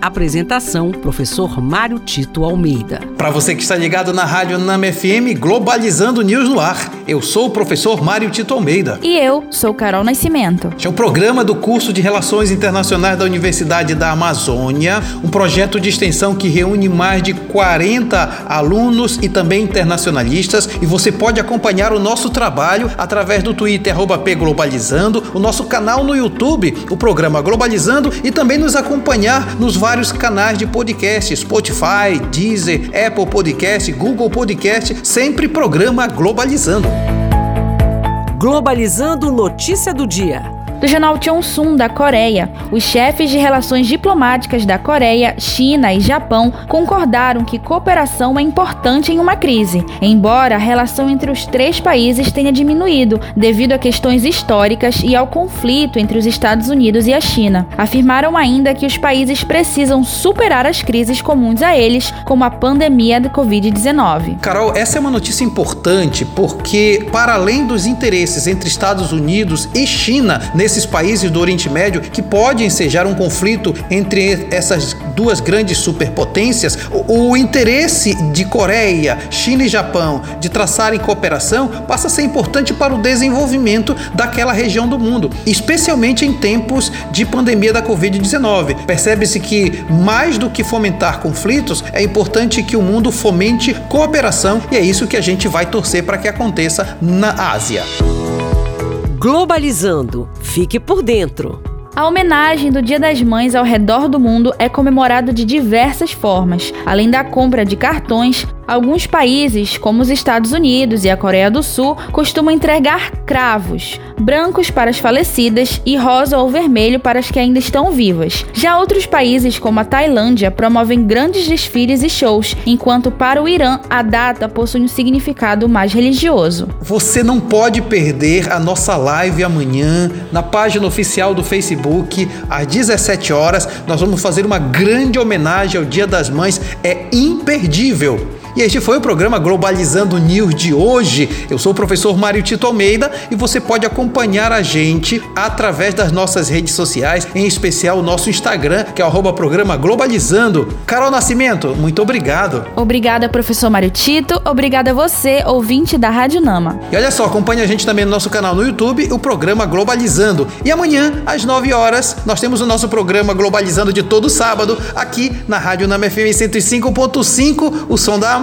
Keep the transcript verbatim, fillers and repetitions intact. Apresentação, professor Mário Tito Almeida. Para você que está ligado na rádio NAMA F M, Globalizando News no ar. Eu sou o professor Mário Tito Almeida. E eu sou Carol Nascimento. Este é um programa do curso de Relações Internacionais da Universidade da Amazônia, um projeto de extensão que reúne mais de quarenta alunos e também internacionalistas. E você pode acompanhar o nosso trabalho através do Twitter, arroba pglobalizando, o nosso canal no YouTube, o programa Globalizando, e também nos acompanhar nos vários vários canais de podcast, Spotify, Deezer, Apple Podcast, Google Podcast, sempre programa Globalizando. Globalizando, notícia do dia. Do jornal Chosun, da Coreia, os chefes de relações diplomáticas da Coreia, China e Japão concordaram que cooperação é importante em uma crise, embora a relação entre os três países tenha diminuído devido a questões históricas e ao conflito entre os Estados Unidos e a China. Afirmaram ainda que os países precisam superar as crises comuns a eles, como a pandemia da covid dezenove. Carol, essa é uma notícia importante porque, para além dos interesses entre Estados Unidos e China, nesse esses países do Oriente Médio, que pode ensejar um conflito entre essas duas grandes superpotências, o, o interesse de Coreia, China e Japão de traçarem cooperação passa a ser importante para o desenvolvimento daquela região do mundo, especialmente em tempos de pandemia da covid dezenove. Percebe-se que, mais do que fomentar conflitos, é importante que o mundo fomente cooperação, e é isso que a gente vai torcer para que aconteça na Ásia. Globalizando. Fique por dentro. A homenagem do Dia das Mães ao redor do mundo é comemorada de diversas formas. Além da compra de cartões, alguns países, como os Estados Unidos e a Coreia do Sul, costumam entregar cravos, brancos para as falecidas e rosa ou vermelho para as que ainda estão vivas. Já outros países, como a Tailândia, promovem grandes desfiles e shows, enquanto para o Irã a data possui um significado mais religioso. Você não pode perder a nossa live amanhã na página oficial do Facebook. Às dezessete horas, nós vamos fazer uma grande homenagem ao Dia das Mães. É imperdível! E este foi o programa Globalizando News de hoje. Eu sou o professor Mário Tito Almeida e você pode acompanhar a gente através das nossas redes sociais, em especial o nosso Instagram, que é o arroba programa Globalizando. Carol Nascimento, muito obrigado. Obrigada, professor Mário Tito. Obrigada a você, ouvinte da Rádio Nama. E olha só, acompanha a gente também no nosso canal no YouTube, o programa Globalizando. E amanhã, às nove horas, nós temos o nosso programa Globalizando de todo sábado, aqui na Rádio Nama F M cento e cinco ponto cinco, o som da